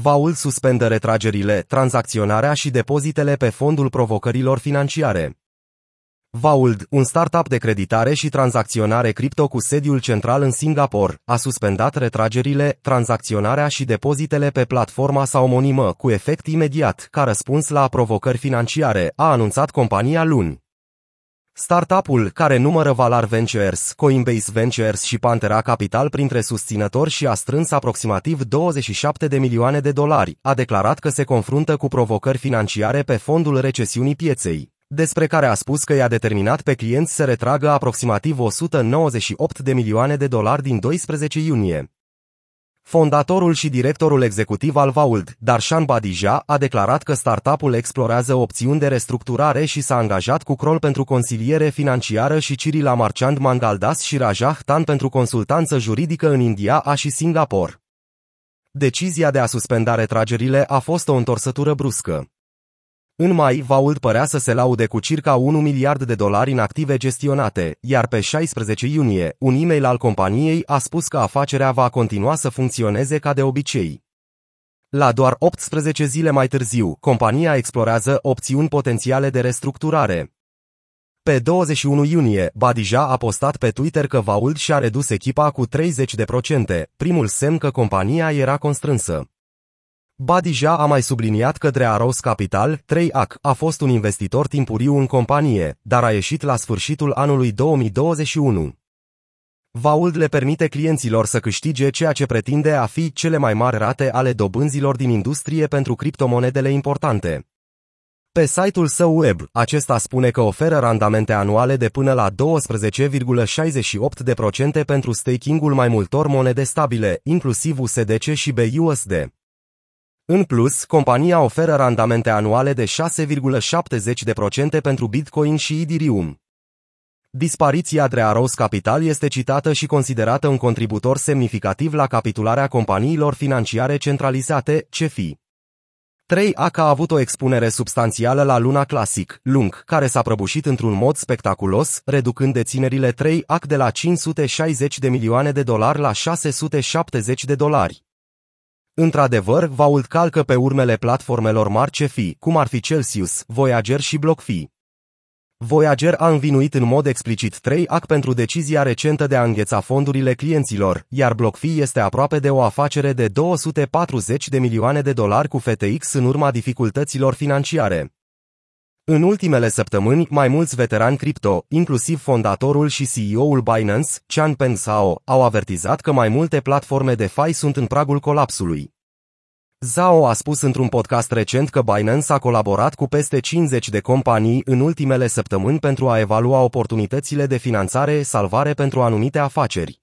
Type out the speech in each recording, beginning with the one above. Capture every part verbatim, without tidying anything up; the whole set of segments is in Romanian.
Vauld suspendă retragerile, tranzacționarea și depozitele pe fondul provocărilor financiare. Vauld, un startup de creditare și tranzacționare cripto cu sediul central în Singapore, a suspendat retragerile, tranzacționarea și depozitele pe platforma sa omonimă cu efect imediat, ca răspuns la provocări financiare, a anunțat compania luni. Startup-ul, care numără Valar Ventures, Coinbase Ventures și Pantera Capital printre susținători și a strâns aproximativ douăzeci și șapte de milioane de dolari, a declarat că se confruntă cu provocări financiare pe fondul recesiunii pieței, despre care a spus că i-a determinat pe clienți să retragă aproximativ o sută nouăzeci și opt de milioane de dolari din doisprezece iunie. Fondatorul și directorul executiv al Vauld, Darshan Bathija, a declarat că startup-ul explorează opțiuni de restructurare și s-a angajat cu Kroll pentru consiliere financiară și Cyril Amarchand Mangaldas și Rajat Tan pentru consultanță juridică în India și Singapore. Decizia de a suspenda retragerile a fost o întorsătură bruscă. În mai, Vauld părea să se laude cu circa un miliard de dolari în active gestionate, iar pe șaisprezece iunie, un e-mail al companiei a spus că afacerea va continua să funcționeze ca de obicei. La doar optsprezece zile mai târziu, compania explorează opțiuni potențiale de restructurare. Pe douăzeci și unu iunie, Bathija a postat pe Twitter că Vauld și-a redus echipa cu treizeci la sută, primul semn că compania era constrânsă. Bathija a mai subliniat că Three Arrows Capital, trei A C, a fost un investitor timpuriu în companie, dar a ieșit la sfârșitul anului două mii douăzeci și unu. Vauld le permite clienților să câștige ceea ce pretinde a fi cele mai mari rate ale dobânzilor din industrie pentru criptomonedele importante. Pe site-ul său web, acesta spune că oferă randamente anuale de până la douăsprezece virgulă șaizeci și opt la sută pentru staking-ul mai multor monede stabile, inclusiv U S D C și B U S D. În plus, compania oferă randamente anuale de șase virgulă șaptezeci la sută pentru Bitcoin și Ethereum. Dispariția Three Arrows Capital este citată și considerată un contributor semnificativ la capitularea companiilor financiare centralizate, C F I. trei A C a avut o expunere substanțială la Luna Classic, L U N C, care s-a prăbușit într-un mod spectaculos, reducând deținerile trei A C de la cinci sute șaizeci de milioane de dolari la șase sute șaptezeci de dolari. Într-adevăr, Vauld calcă pe urmele platformelor mari C F I, cum ar fi Celsius, Voyager și BlockFi. Voyager a învinuit în mod explicit trei A C pentru decizia recentă de a îngheța fondurile clienților, iar BlockFi este aproape de o afacere de două sute patruzeci de milioane de dolari cu F T X în urma dificultăților financiare. În ultimele săptămâni, mai mulți veterani cripto, inclusiv fondatorul și C E O-ul Binance, Changpeng Zhao, au avertizat că mai multe platforme DeFi sunt în pragul colapsului. Zhao a spus într-un podcast recent că Binance a colaborat cu peste cincizeci de companii în ultimele săptămâni pentru a evalua oportunitățile de finanțare-salvare pentru anumite afaceri.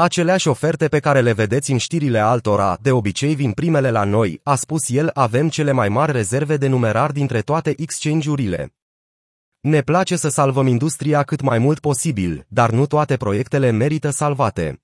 Aceleași oferte pe care le vedeți în știrile altora, de obicei vin primele la noi, a spus el, avem cele mai mari rezerve de numerar dintre toate exchange-urile. Ne place să salvăm industria cât mai mult posibil, dar nu toate proiectele merită salvate.